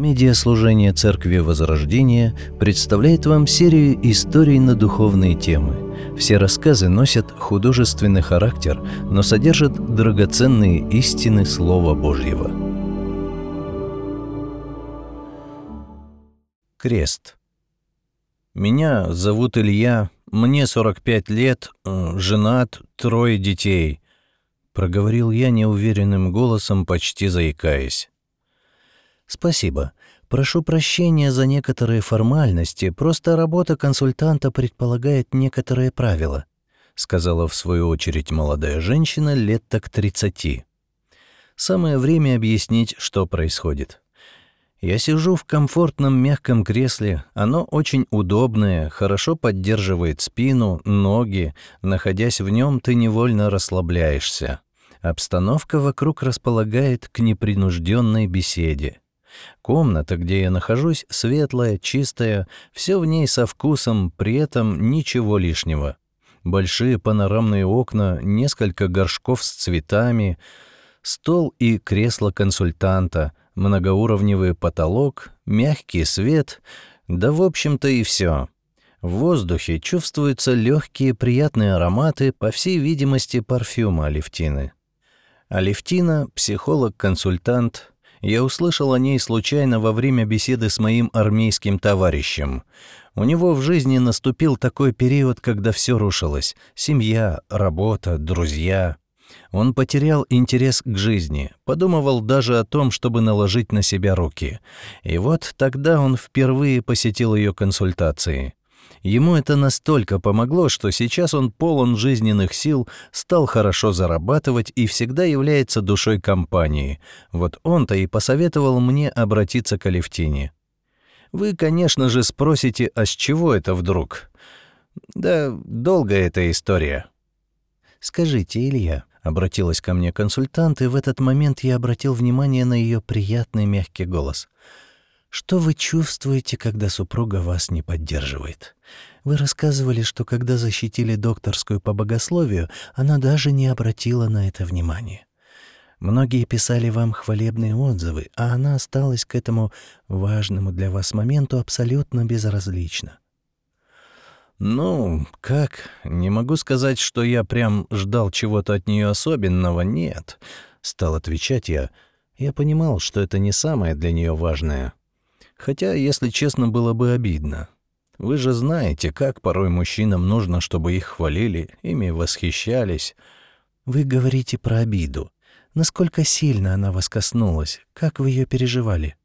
Медиаслужение Церкви Возрождения представляет вам серию историй на духовные темы. Все рассказы носят художественный характер, но содержат драгоценные истины Слова Божьего. Крест. Меня зовут Илья, мне 45 лет, женат, 3 детей, проговорил я неуверенным голосом, почти заикаясь. «Спасибо. Прошу прощения за некоторые формальности, просто работа консультанта предполагает некоторые правила», сказала в свою очередь молодая женщина лет так 30. Самое время объяснить, что происходит. Я сижу в комфортном мягком кресле, оно очень удобное, хорошо поддерживает спину, ноги, находясь в нем, ты невольно расслабляешься. Обстановка вокруг располагает к непринужденной беседе. Комната, где я нахожусь, светлая, чистая, все в ней со вкусом, при этом ничего лишнего. Большие панорамные окна, несколько горшков с цветами, стол и кресло консультанта, многоуровневый потолок, мягкий свет, да в общем-то и все. В воздухе чувствуются легкие приятные ароматы, по всей видимости, парфюма Алевтины. Алевтина — психолог-консультант. Я услышал о ней случайно во время беседы с моим армейским товарищем. У него в жизни наступил такой период, когда все рушилось. Семья, работа, друзья. Он потерял интерес к жизни, подумывал даже о том, чтобы наложить на себя руки. И вот тогда он впервые посетил ее консультации. Ему это настолько помогло, что сейчас он полон жизненных сил, стал хорошо зарабатывать и всегда является душой компании. Вот он-то и посоветовал мне обратиться к Алевтине. Вы, конечно же, спросите, а с чего это вдруг? Да, долгая эта история. Скажите, Илья, обратилась ко мне консультант, и в этот момент я обратил внимание на ее приятный мягкий голос. Что вы чувствуете, когда супруга вас не поддерживает? Вы рассказывали, что когда защитили докторскую по богословию, она даже не обратила на это внимания. Многие писали вам хвалебные отзывы, а она осталась к этому важному для вас моменту абсолютно безразлична. Ну, как? Не могу сказать, что я прям ждал чего-то от нее особенного, нет. Стал отвечать я. Я понимал, что это не самое для нее важное. Хотя, если честно, было бы обидно. Вы же знаете, как порой мужчинам нужно, чтобы их хвалили, ими восхищались. Вы говорите про обиду. Насколько сильно она вас коснулась? Как вы ее переживали?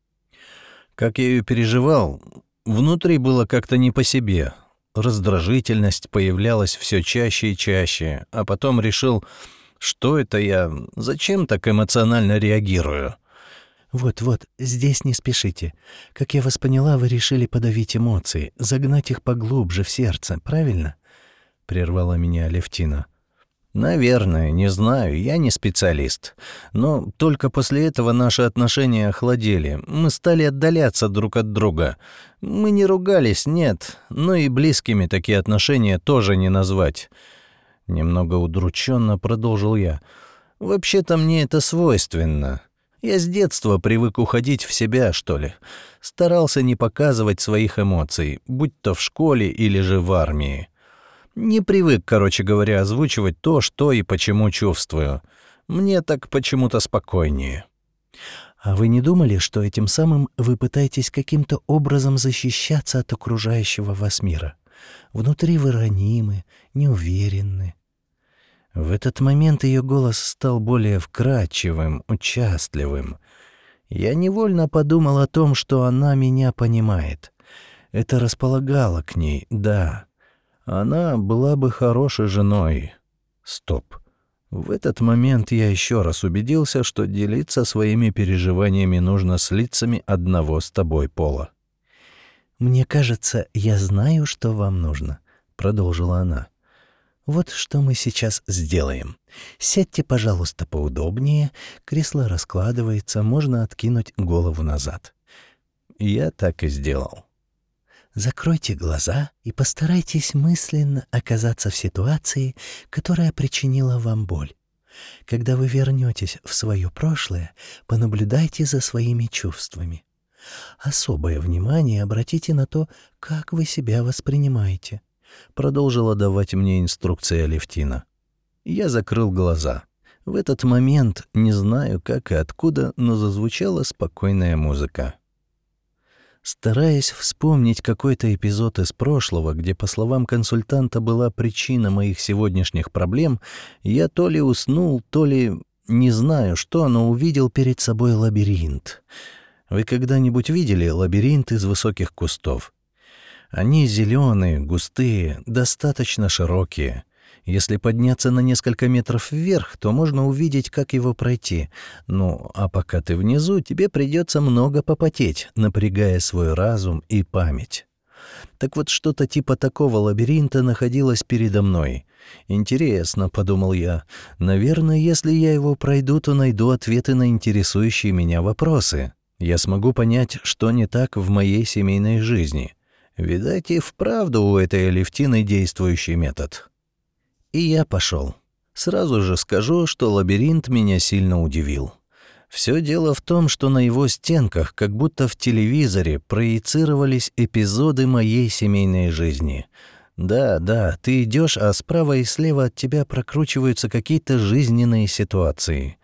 Как я ее переживал? Внутри было как-то не по себе. Раздражительность появлялась все чаще и чаще. А потом решил, что это я? Зачем так эмоционально реагирую? «Вот-вот, здесь не спешите. Как я вас поняла, вы решили подавить эмоции, загнать их поглубже в сердце, правильно?» — прервала меня Алевтина. «Наверное, не знаю, я не специалист. Но только после этого наши отношения охладели, мы стали отдаляться друг от друга. Мы не ругались, нет, но и близкими такие отношения тоже не назвать». Немного удрученно продолжил я. «Вообще-то мне это свойственно». Я с детства привык уходить в себя, что ли. Старался не показывать своих эмоций, будь то в школе или же в армии. Не привык, короче говоря, озвучивать то, что и почему чувствую. Мне так почему-то спокойнее. А вы не думали, что этим самым вы пытаетесь каким-то образом защищаться от окружающего вас мира? Внутри вы ранимы, неуверенны. В этот момент ее голос стал более вкрадчивым, участливым. Я невольно подумал о том, что она меня понимает. Это располагало к ней, да. Она была бы хорошей женой. Стоп. В этот момент я еще раз убедился, что делиться своими переживаниями нужно с лицами одного с тобой пола. «Мне кажется, я знаю, что вам нужно», — продолжила она. «Вот что мы сейчас сделаем. Сядьте, пожалуйста, поудобнее. Кресло раскладывается, можно откинуть голову назад». Я так и сделал. «Закройте глаза и постарайтесь мысленно оказаться в ситуации, которая причинила вам боль. Когда вы вернетесь в свое прошлое, понаблюдайте за своими чувствами. Особое внимание обратите на то, как вы себя воспринимаете», — продолжила давать мне инструкции Алевтина. Я закрыл глаза. В этот момент, не знаю как и откуда, но зазвучала спокойная музыка. Стараясь вспомнить какой-то эпизод из прошлого, где, по словам консультанта, была причина моих сегодняшних проблем, я то ли уснул, то ли, не знаю что, но увидел перед собой лабиринт. Вы когда-нибудь видели лабиринт из высоких кустов? Они зеленые, густые, достаточно широкие. Если подняться на несколько метров вверх, то можно увидеть, как его пройти. Ну, а пока ты внизу, тебе придется много попотеть, напрягая свой разум и память. Так вот, что-то типа такого лабиринта находилось передо мной. «Интересно», — подумал я, — «наверное, если я его пройду, то найду ответы на интересующие меня вопросы. Я смогу понять, что не так в моей семейной жизни. Видать, и вправду у этой Алевтины действующий метод». И я пошел. Сразу же скажу, что лабиринт меня сильно удивил. Все дело в том, что на его стенках, как будто в телевизоре, проецировались эпизоды моей семейной жизни. Да, ты идешь, а справа и слева от тебя прокручиваются какие-то жизненные ситуации.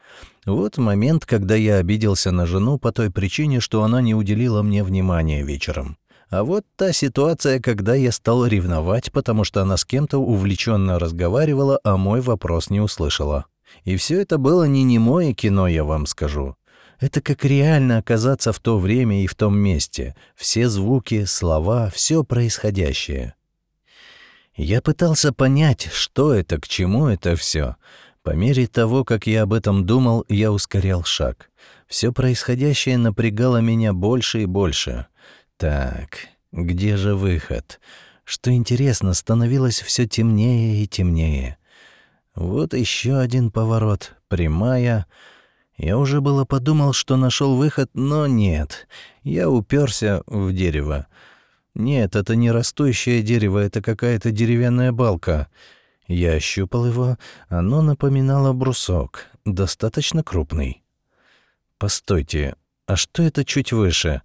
Вот момент, когда я обиделся на жену по той причине, что она не уделила мне внимания вечером. А вот та ситуация, когда я стал ревновать, потому что она с кем-то увлеченно разговаривала, а мой вопрос не услышала. И все это было не немое кино, я вам скажу. Это как реально оказаться в то время и в том месте. Все звуки, слова, все происходящее. Я пытался понять, что это, к чему это все. По мере того, как я об этом думал, я ускорял шаг. Все происходящее напрягало меня больше и больше. Так, где же выход? Что интересно, становилось все темнее и темнее. Вот еще один поворот, прямая. Я уже было подумал, что нашел выход, но нет. Я уперся в дерево. Нет, это не растущее дерево, это какая-то деревянная балка. Я ощупал его, оно напоминало брусок, достаточно крупный. Постойте, а что это чуть выше?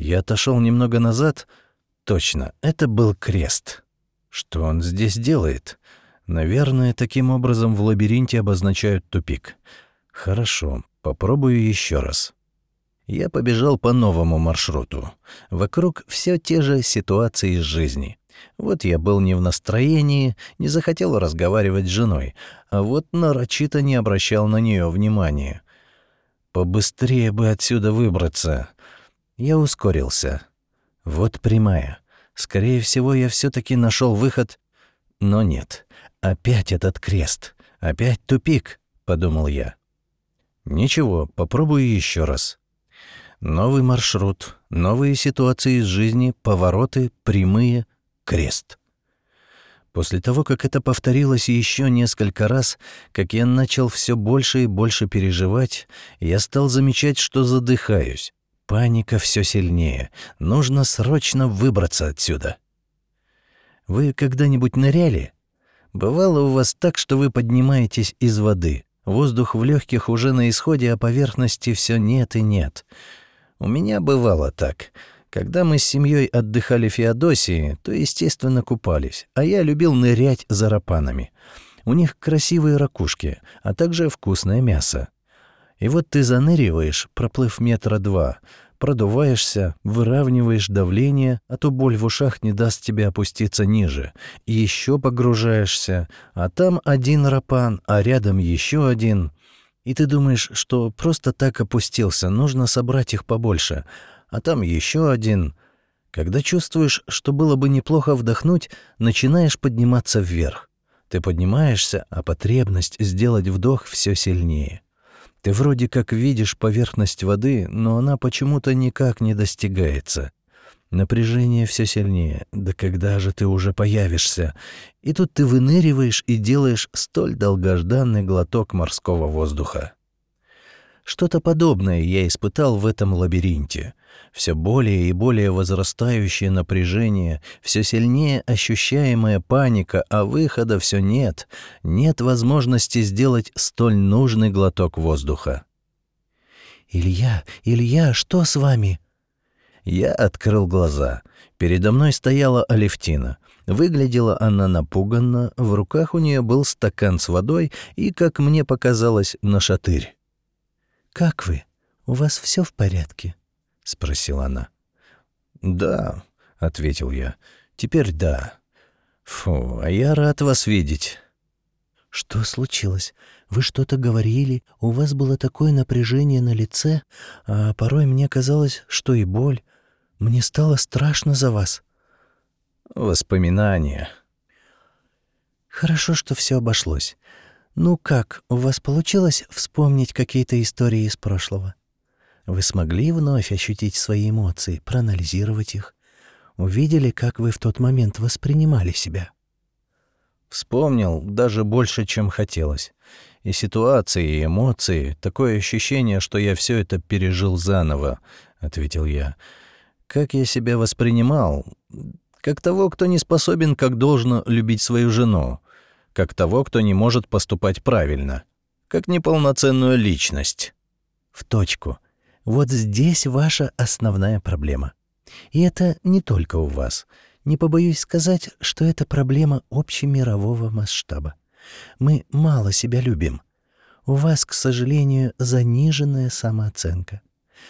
Я отошел немного назад. Точно, это был крест. Что он здесь делает? Наверное, таким образом в лабиринте обозначают тупик. Хорошо, попробую еще раз. Я побежал по новому маршруту. Вокруг все те же ситуации из жизни. Вот я был не в настроении, не захотел разговаривать с женой, а вот нарочито не обращал на нее внимания. Побыстрее бы отсюда выбраться. Я ускорился. Вот прямая. Скорее всего, я все-таки нашел выход, но нет. Опять этот крест. Опять тупик, подумал я. Ничего, попробую еще раз. Новый маршрут, новые ситуации из жизни, повороты, прямые, крест. После того, как это повторилось еще несколько раз, как я начал все больше и больше переживать, я стал замечать, что задыхаюсь. Паника все сильнее. Нужно срочно выбраться отсюда. Вы когда-нибудь ныряли? Бывало у вас так, что вы поднимаетесь из воды. Воздух в легких уже на исходе, а поверхности все нет и нет. У меня бывало так. Когда мы с семьей отдыхали в Феодосии, то, естественно, купались. А я любил нырять за рапанами. У них красивые ракушки, а также вкусное мясо. И вот ты заныриваешь, проплыв 1-2 метра, продуваешься, выравниваешь давление, а то боль в ушах не даст тебе опуститься ниже. Еще погружаешься, а там один рапан, а рядом еще один. И ты думаешь, что просто так опустился, нужно собрать их побольше, а там еще один. Когда чувствуешь, что было бы неплохо вдохнуть, начинаешь подниматься вверх. Ты поднимаешься, а потребность сделать вдох все сильнее. Ты вроде как видишь поверхность воды, но она почему-то никак не достигается. Напряжение все сильнее. Да когда же ты уже появишься? И тут ты выныриваешь и делаешь столь долгожданный глоток морского воздуха. Что-то подобное я испытал в этом лабиринте. Все более и более возрастающее напряжение, все сильнее ощущаемая паника, а выхода все нет. Нет возможности сделать столь нужный глоток воздуха. «Илья, что с вами?» Я открыл глаза. Передо мной стояла Алевтина. Выглядела она напуганно, в руках у нее был стакан с водой и, как мне показалось, нашатырь. «Как вы? У вас все в порядке?» — спросила она. «Да», — ответил я, — «теперь да». «Фу, а я рад вас видеть». «Что случилось? Вы что-то говорили, у вас было такое напряжение на лице, а порой мне казалось, что и боль. Мне стало страшно за вас». «Воспоминания». «Хорошо, что все обошлось. Ну как, у вас получилось вспомнить какие-то истории из прошлого? Вы смогли вновь ощутить свои эмоции, проанализировать их? Увидели, как вы в тот момент воспринимали себя?» «Вспомнил даже больше, чем хотелось. И ситуации, и эмоции. Такое ощущение, что я все это пережил заново», — ответил я. «Как я себя воспринимал? Как того, кто не способен как должно любить свою жену. Как того, кто не может поступать правильно. Как неполноценную личность». «В точку. Вот здесь ваша основная проблема. И это не только у вас. Не побоюсь сказать, что это проблема общемирового масштаба. Мы мало себя любим. У вас, к сожалению, заниженная самооценка.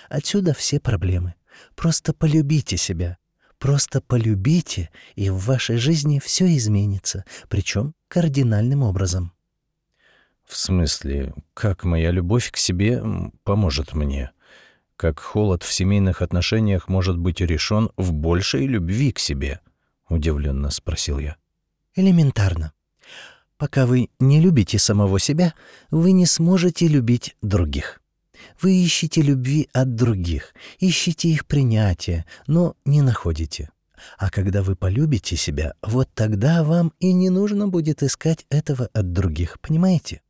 Отсюда все проблемы. Просто полюбите себя. Просто полюбите, и в вашей жизни все изменится, причем кардинальным образом». «В смысле, как моя любовь к себе поможет мне? Как холод в семейных отношениях может быть решен в большей любви к себе?» — удивленно спросил я. «Элементарно. Пока вы не любите самого себя, вы не сможете любить других. Вы ищете любви от других, ищете их принятия, но не находите. А когда вы полюбите себя, вот тогда вам и не нужно будет искать этого от других, понимаете?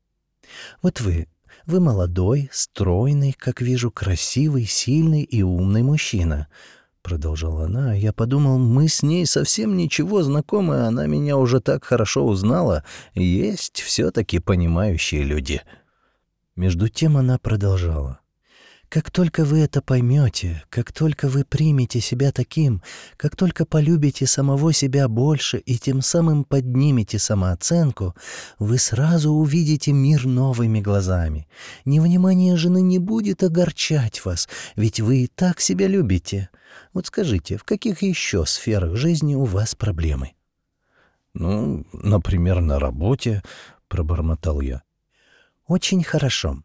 Вот вы молодой, стройный, как вижу, красивый, сильный и умный мужчина», — продолжала она. Я подумал, мы с ней совсем ничего знакомы, она меня уже так хорошо узнала. Есть все-таки понимающие люди. Между тем она продолжала. «Как только вы это поймете, как только вы примете себя таким, как только полюбите самого себя больше и тем самым поднимете самооценку, вы сразу увидите мир новыми глазами. Невнимание жены не будет огорчать вас, ведь вы и так себя любите. Вот скажите, в каких еще сферах жизни у вас проблемы?» «Ну, например, на работе», — пробормотал я. «Очень хорошо.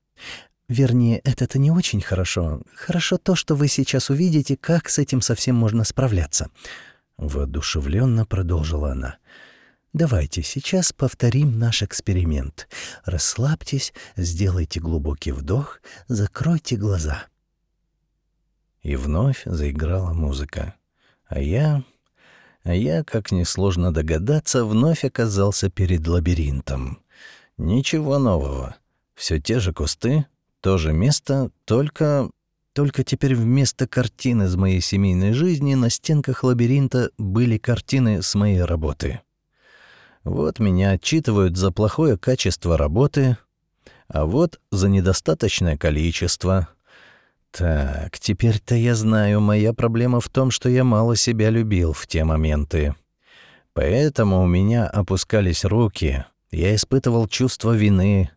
Вернее, это-то не очень хорошо. Хорошо то, что вы сейчас увидите, как с этим совсем можно справляться», — воодушевленно продолжила она. «Давайте сейчас повторим наш эксперимент. Расслабьтесь, сделайте глубокий вдох, закройте глаза». И вновь заиграла музыка. А я, как несложно догадаться, вновь оказался перед лабиринтом. Ничего нового. Все те же кусты, то же место, только теперь вместо картин из моей семейной жизни на стенках лабиринта были картины с моей работы. Вот меня отчитывают за плохое качество работы, а вот за недостаточное количество. Так, теперь-то я знаю, моя проблема в том, что я мало себя любил в те моменты. Поэтому у меня опускались руки, я испытывал чувство вины.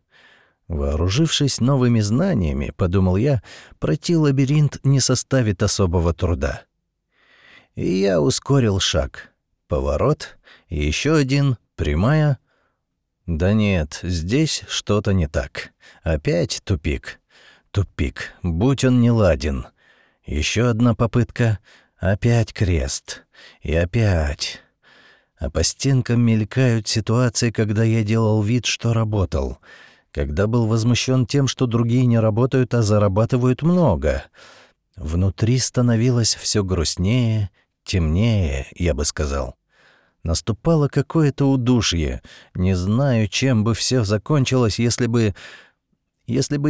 Вооружившись новыми знаниями, подумал я, пройти лабиринт не составит особого труда. И я ускорил шаг. Поворот, еще один, прямая. Да нет, здесь что-то не так. Опять тупик. Тупик, будь он неладен. Еще одна попытка, опять крест. И опять. А по стенкам мелькают ситуации, когда я делал вид, что работал. Когда был возмущен тем, что другие не работают, а зарабатывают много. Внутри становилось все грустнее, темнее, я бы сказал. Наступало какое-то удушье. Не знаю, чем бы все закончилось, если бы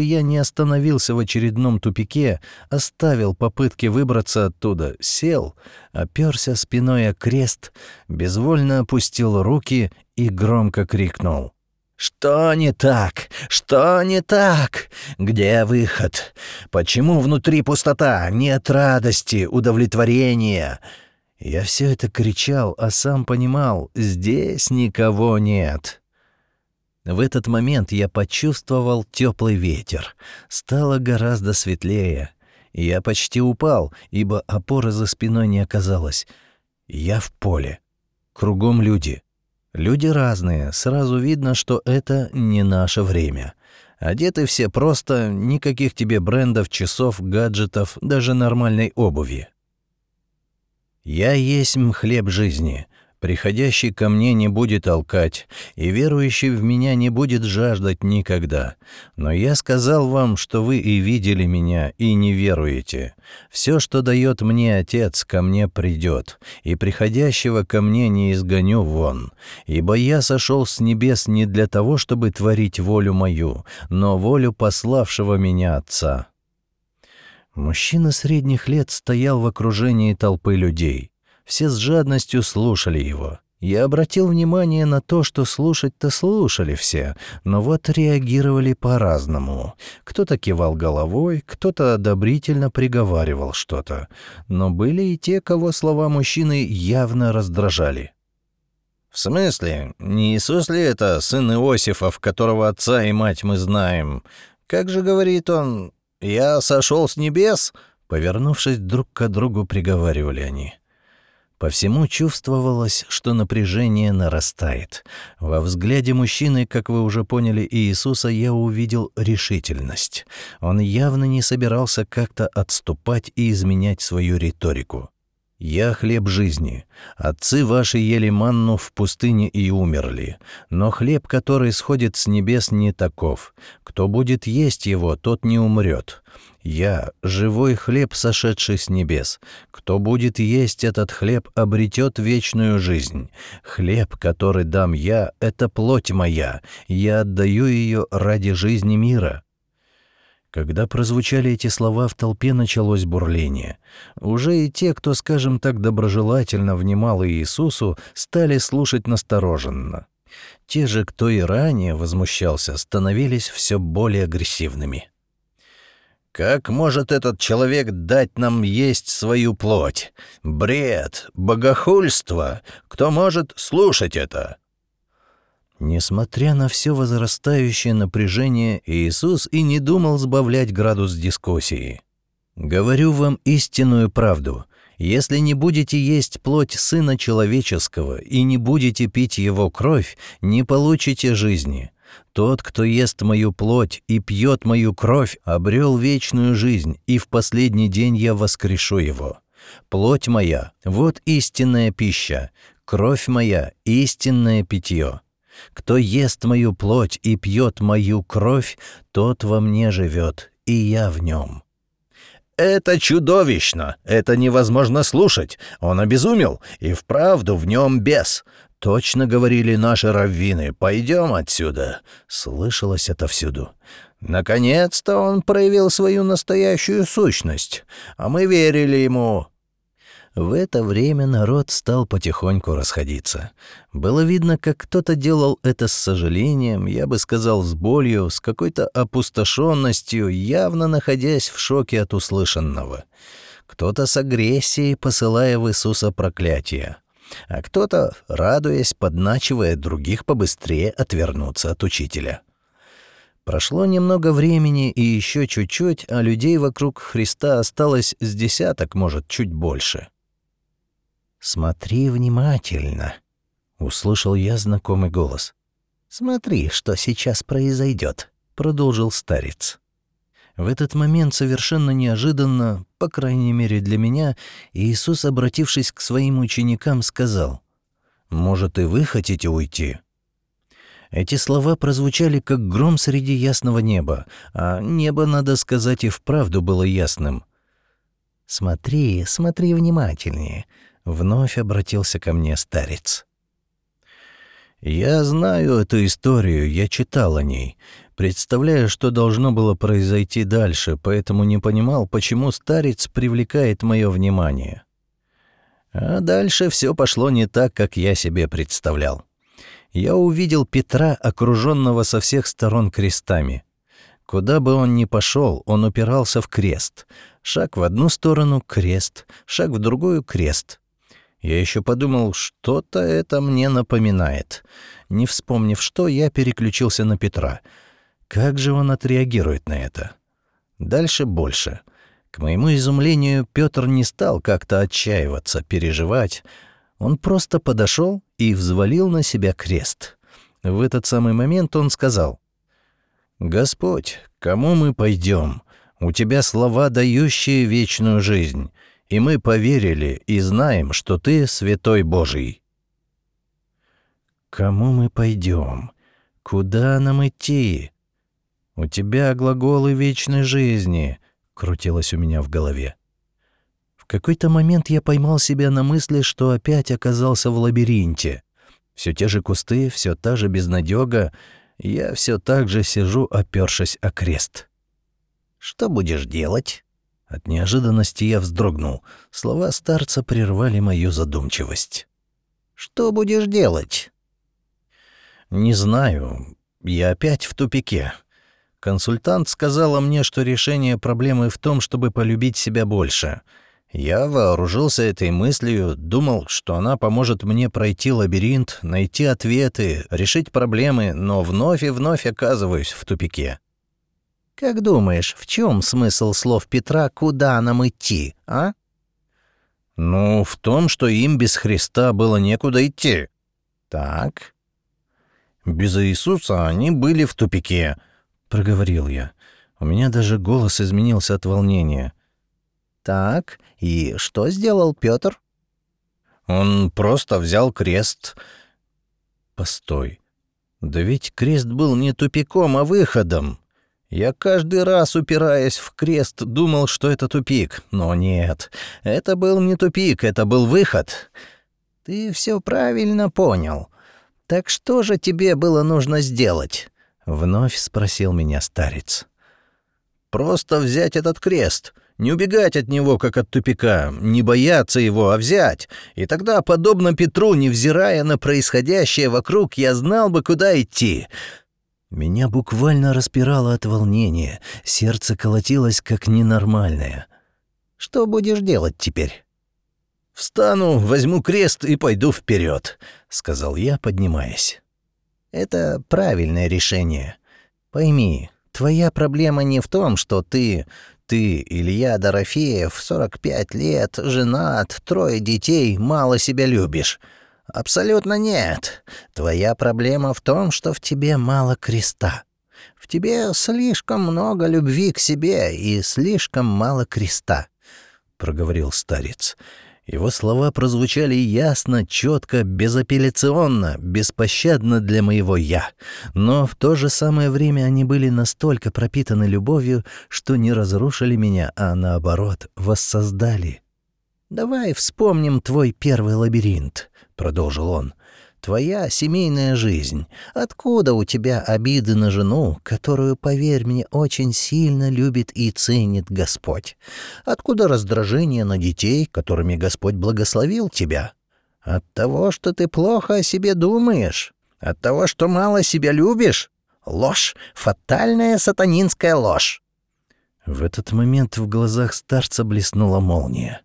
я не остановился в очередном тупике, оставил попытки выбраться оттуда, сел, оперся спиной о крест, безвольно опустил руки и громко крикнул: Что не так? Что не так? Где выход? Почему внутри пустота? Нет радости, удовлетворения? Я все это кричал, а сам понимал, здесь никого нет. В этот момент я почувствовал теплый ветер. Стало гораздо светлее. Я почти упал, ибо опоры за спиной не оказалось. Я в поле. Кругом люди. Люди разные, сразу видно, что это не наше время. Одеты все просто, никаких тебе брендов, часов, гаджетов, даже нормальной обуви. «Я есть хлеб жизни. Приходящий ко мне не будет алкать, и верующий в меня не будет жаждать никогда. Но я сказал вам, что вы и видели меня, и не веруете. Все, что дает мне Отец, ко мне придет, и приходящего ко мне не изгоню вон. Ибо я сошел с небес не для того, чтобы творить волю мою, но волю пославшего меня Отца». Мужчина средних лет стоял в окружении толпы людей. Все с жадностью слушали его. Я обратил внимание на то, что слушать-то слушали все, но вот реагировали по-разному. Кто-то кивал головой, кто-то одобрительно приговаривал что-то. Но были и те, кого слова мужчины явно раздражали. «В смысле? Не Иисус ли это, сын Иосифов, которого отца и мать мы знаем? Как же, говорит он, я сошел с небес?» Повернувшись друг к другу, приговаривали они. По всему чувствовалось, что напряжение нарастает. Во взгляде мужчины, как вы уже поняли, Иисуса, я увидел решительность. Он явно не собирался как-то отступать и изменять свою риторику. «Я хлеб жизни. Отцы ваши ели манну в пустыне и умерли. Но хлеб, который сходит с небес, не таков. Кто будет есть его, тот не умрет. Я — живой хлеб, сошедший с небес. Кто будет есть этот хлеб, обретет вечную жизнь. Хлеб, который дам я, — это плоть моя. Я отдаю ее ради жизни мира». Когда прозвучали эти слова, в толпе началось бурление. Уже и те, кто, скажем так, доброжелательно внимал Иисусу, стали слушать настороженно. Те же, кто и ранее возмущался, становились все более агрессивными. «Как может этот человек дать нам есть свою плоть? Бред, богохульство! Кто может слушать это?» Несмотря на все возрастающее напряжение, Иисус и не думал сбавлять градус дискуссии. «Говорю вам истинную правду. Если не будете есть плоть Сына Человеческого и не будете пить Его кровь, не получите жизни. Тот, кто ест мою плоть и пьет мою кровь, обрел вечную жизнь, и в последний день я воскрешу его. Плоть моя – вот истинная пища, кровь моя – истинное питье. Кто ест мою плоть и пьет мою кровь, тот во мне живет, и я в нем». «Это чудовищно! Это невозможно слушать! Он обезумел, и вправду в нем бес! Точно говорили наши раввины, пойдем отсюда!» Слышалось отовсюду. «Наконец-то он проявил свою настоящую сущность, а мы верили ему». В это время народ стал потихоньку расходиться. Было видно, как кто-то делал это с сожалением, я бы сказал, с болью, с какой-то опустошенностью, явно находясь в шоке от услышанного. Кто-то с агрессией, посылая в Иисуса проклятия, а кто-то, радуясь, подначивая других побыстрее отвернуться от учителя. Прошло немного времени и еще чуть-чуть, а людей вокруг Христа осталось с десяток, может, чуть больше. «Смотри внимательно», — услышал я знакомый голос. «Смотри, что сейчас произойдет», — продолжил старец. В этот момент совершенно неожиданно, по крайней мере для меня, Иисус, обратившись к своим ученикам, сказал: «Может, и вы хотите уйти?» Эти слова прозвучали, как гром среди ясного неба, а небо, надо сказать, и вправду было ясным. «Смотри, смотри внимательнее», — вновь обратился ко мне старец. «Я знаю эту историю, я читал о ней. Представляю, что должно было произойти дальше, поэтому не понимал, почему старец привлекает мое внимание. А дальше все пошло не так, как я себе представлял. я увидел Петра, окруженного со всех сторон крестами. Куда бы он ни пошел, он упирался в крест. Шаг в одну сторону — крест, шаг в другую — крест. Я еще подумал, что-то это мне напоминает. Не вспомнив что, я переключился на Петра. Как же он отреагирует на это? Дальше больше. К моему изумлению, Петр не стал как-то отчаиваться, переживать. Он просто подошел и взвалил на себя крест. В этот самый момент он сказал: «Господь, кому мы пойдем? У Тебя слова, дающие вечную жизнь, и мы поверили и знаем, что Ты святой Божий». «Кому мы пойдем? Куда нам идти? У Тебя глаголы вечной жизни», — крутилось у меня в голове. В какой-то момент я поймал себя на мысли, что опять оказался в лабиринте. Все те же кусты, все та же безнадега. Я все так же сижу, опёршись о крест. «Что будешь делать?» От неожиданности я вздрогнул. Слова старца прервали мою задумчивость. «Что будешь делать?» «Не знаю. Я опять в тупике. Консультант сказала мне, что решение проблемы в том, чтобы полюбить себя больше. Я вооружился этой мыслью, думал, что она поможет мне пройти лабиринт, найти ответы, решить проблемы, но вновь и вновь оказываюсь в тупике». «Как думаешь, в чем смысл слов Петра «куда нам идти», а?» «Ну, в том, что им без Христа было некуда идти». «Так». «Без Иисуса они были в тупике», — проговорил я. У меня даже голос изменился от волнения. «Так, и что сделал Петр?» «Он просто взял крест». «Постой. Да ведь крест был не тупиком, а выходом. Я каждый раз, упираясь в крест, думал, что это тупик. Но нет, это был не тупик, это был выход». «Ты все правильно понял. Так что же тебе было нужно сделать?» — вновь спросил меня старец. «Просто взять этот крест». Не убегать от него, как от тупика, не бояться его, а взять. И тогда, подобно Петру, невзирая на происходящее вокруг, я знал бы, куда идти». Меня буквально распирало от волнения, сердце колотилось, как ненормальное. «Что будешь делать теперь?» «Встану, возьму крест и пойду вперед», — сказал я, поднимаясь. «Это правильное решение. Пойми, твоя проблема не в том, что ты, Илья Дорофеев, 45 лет, женат, 3 детей, мало себя любишь. Абсолютно нет. Твоя проблема в том, что в тебе мало креста. В тебе слишком много любви к себе и слишком мало креста», — проговорил старец. Его слова прозвучали ясно, четко, безапелляционно, беспощадно для моего «я». Но в то же самое время они были настолько пропитаны любовью, что не разрушили меня, а наоборот, воссоздали. «Давай вспомним твой первый лабиринт», — продолжил он. «Твоя семейная жизнь. Откуда у тебя обиды на жену, которую, поверь мне, очень сильно любит и ценит Господь? Откуда раздражение на детей, которыми Господь благословил тебя? От того, что ты плохо о себе думаешь? От того, что мало себя любишь? Ложь, фатальная сатанинская ложь!» В этот момент в глазах старца блеснула молния.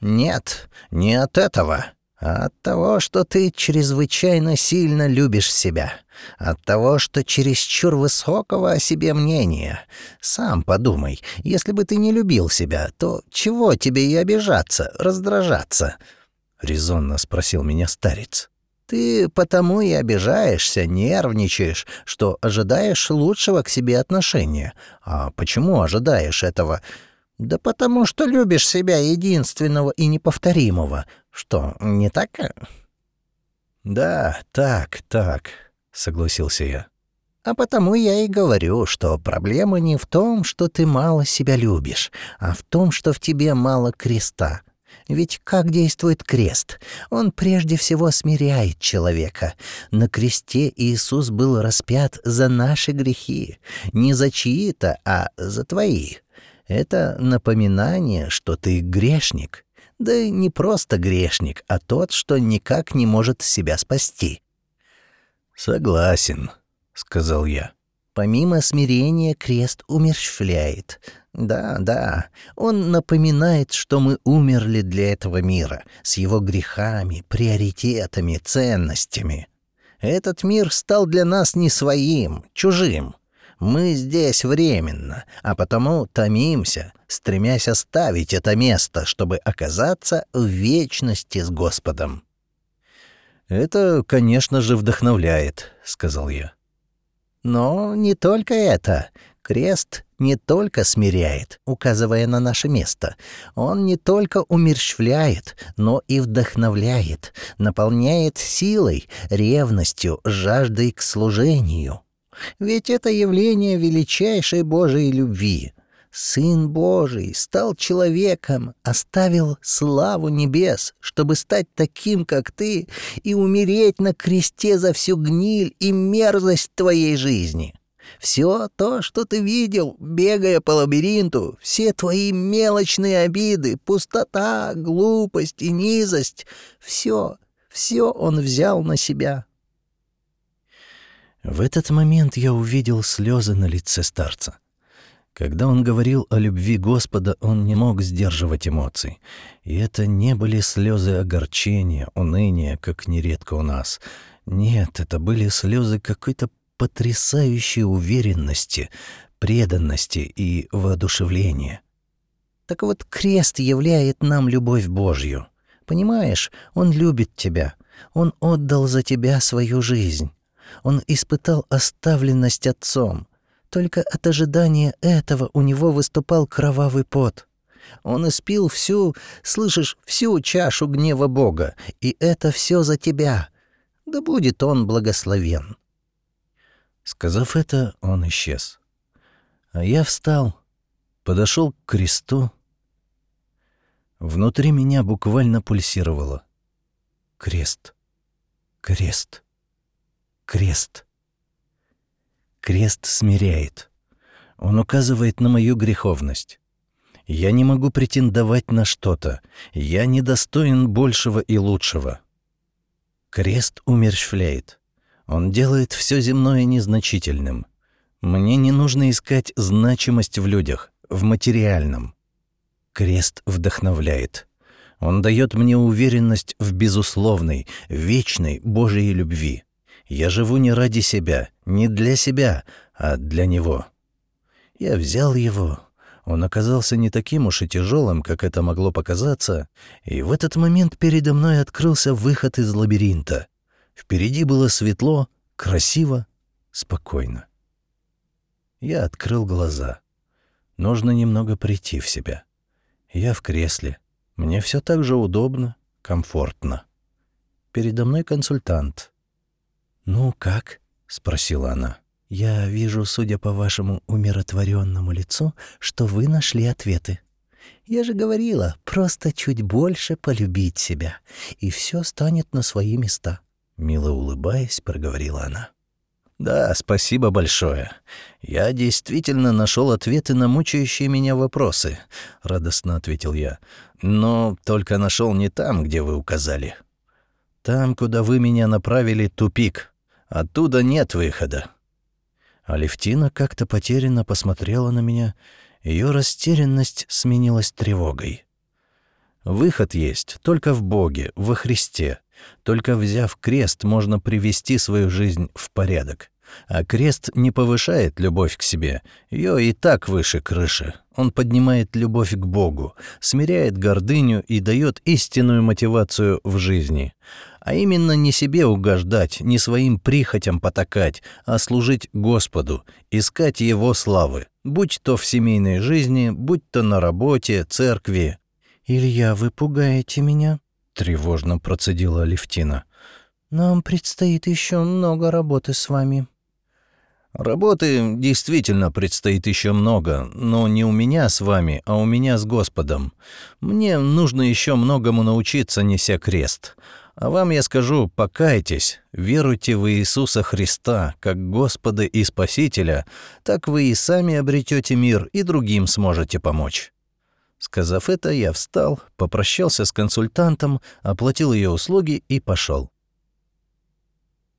«Нет, не от этого. От того, что ты чрезвычайно сильно любишь себя. От того, что чересчур высокого о себе мнения. Сам подумай, если бы ты не любил себя, то чего тебе и обижаться, раздражаться?» — резонно спросил меня старец. «Ты потому и обижаешься, нервничаешь, что ожидаешь лучшего к себе отношения. А почему ожидаешь этого? Да потому что любишь себя единственного и неповторимого. Что, не так?» «Да, так», — согласился я. «А потому я и говорю, что проблема не в том, что ты мало себя любишь, а в том, что в тебе мало креста. Ведь как действует крест? Он прежде всего смиряет человека. На кресте Иисус был распят за наши грехи. Не за чьи-то, а за твои. Это напоминание, что ты грешник. Да не просто грешник, а тот, что никак не может себя спасти. «Согласен», — сказал я. «Помимо смирения крест умерщвляет. Да, он напоминает, что мы умерли для этого мира, с его грехами, приоритетами, ценностями. Этот мир стал для нас не своим, чужим. Мы здесь временно, а потому томимся, стремясь оставить это место, чтобы оказаться в вечности с Господом». «Это, конечно же, вдохновляет», — сказал я. «Но не только это. Крест не только смиряет, указывая на наше место. Он не только умерщвляет, но и вдохновляет, наполняет силой, ревностью, жаждой к служению. Ведь это явление величайшей Божией любви. Сын Божий стал человеком, оставил славу небес, чтобы стать таким, как ты, и умереть на кресте за всю гниль и мерзость твоей жизни. Все то, что ты видел, бегая по лабиринту, все твои мелочные обиды, пустота, глупость и низость, все он взял на себя». В этот момент я увидел слезы на лице старца. Когда он говорил о любви Господа, он не мог сдерживать эмоций. И это не были слезы огорчения, уныния, как нередко у нас. Нет, это были слезы какой-то потрясающей уверенности, преданности и воодушевления. «Так вот, крест являет нам любовь Божью. Понимаешь, он любит тебя. Он отдал за тебя свою жизнь. Он испытал оставленность отцом. Только от ожидания этого у него выступал кровавый пот. Он испил всю чашу гнева Бога, и это все за тебя. Да будет он благословен». Сказав это, он исчез. А я встал, подошел к кресту. Внутри меня буквально пульсировало. Крест, крест, крест. Крест смиряет. Он указывает на мою греховность. Я не могу претендовать на что-то. Я недостоин большего и лучшего. Крест умерщвляет. Он делает все земное незначительным. Мне не нужно искать значимость в людях, в материальном. Крест вдохновляет. Он дает мне уверенность в безусловной, вечной Божьей любви. Я живу не ради себя, не для себя, а для него. Я взял его. Он оказался не таким уж и тяжелым, как это могло показаться, и в этот момент передо мной открылся выход из лабиринта. Впереди было светло, красиво, спокойно. Я открыл глаза. Нужно немного прийти в себя. Я в кресле. Мне все так же удобно, комфортно. Передо мной консультант. «Ну как?» — спросила она. «Я вижу, судя по вашему умиротворенному лицу, что вы нашли ответы. Я же говорила, просто чуть больше полюбить себя, и все станет на свои места», — мило улыбаясь, проговорила она. «Да, спасибо большое. Я действительно нашел ответы на мучающие меня вопросы», — радостно ответил я. «Но только нашел не там, где вы указали. Там, куда вы меня направили, тупик. Оттуда нет выхода». Алевтина как-то потерянно посмотрела на меня. Ее растерянность сменилась тревогой. «Выход есть только в Боге, во Христе. Только взяв крест, можно привести свою жизнь в порядок. А крест не повышает любовь к себе. Ее и так выше крыши. Он поднимает любовь к Богу, смиряет гордыню и дает истинную мотивацию в жизни. А именно не себе угождать, не своим прихотям потакать, а служить Господу, искать Его славы, будь то в семейной жизни, будь то на работе, церкви». «Илья, вы пугаете меня?» — тревожно процедила Алевтина. «Нам предстоит еще много работы с вами». «Работы действительно предстоит еще много, но не у меня с вами, а у меня с Господом. Мне нужно еще многому научиться, неся крест. А вам я скажу, покайтесь, веруйте в Иисуса Христа, как Господа и Спасителя, так вы и сами обретете мир, и другим сможете помочь». Сказав это, я встал, попрощался с консультантом, оплатил ее услуги и пошел.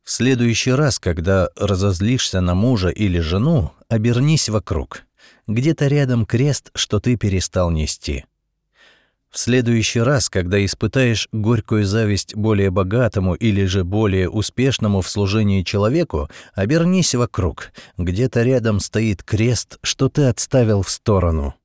В следующий раз, когда разозлишься на мужа или жену, обернись вокруг. Где-то рядом крест, что ты перестал нести. В следующий раз, когда испытаешь горькую зависть более богатому или же более успешному в служении человеку, обернись вокруг. Где-то рядом стоит крест, что ты отставил в сторону.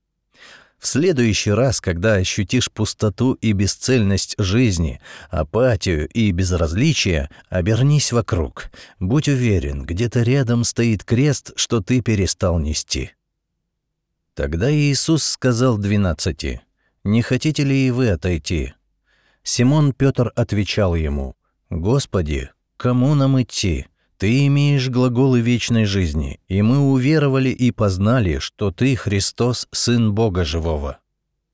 В следующий раз, когда ощутишь пустоту и бесцельность жизни, апатию и безразличие, обернись вокруг. Будь уверен, где-то рядом стоит крест, что ты перестал нести. Тогда Иисус сказал 12: «Не хотите ли и вы отойти?» Симон Петр отвечал ему: «Господи, кому нам идти? Ты имеешь глаголы вечной жизни, и мы уверовали и познали, что Ты, Христос, Сын Бога Живого».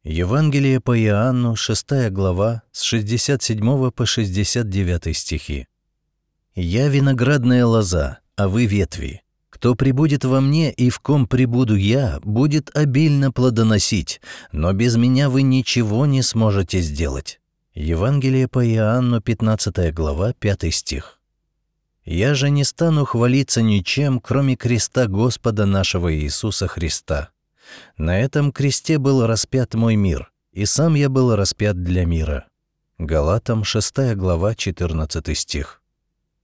Евангелие по Иоанну, 6 глава, с 67 по 69 стихи. «Я виноградная лоза, а вы ветви. Кто пребудет во мне и в ком пребуду я, будет обильно плодоносить, но без меня вы ничего не сможете сделать». Евангелие по Иоанну, 15 глава, 5 стих. «Я же не стану хвалиться ничем, кроме креста Господа нашего Иисуса Христа. На этом кресте был распят мой мир, и сам я был распят для мира». Галатам, 6 глава, 14 стих.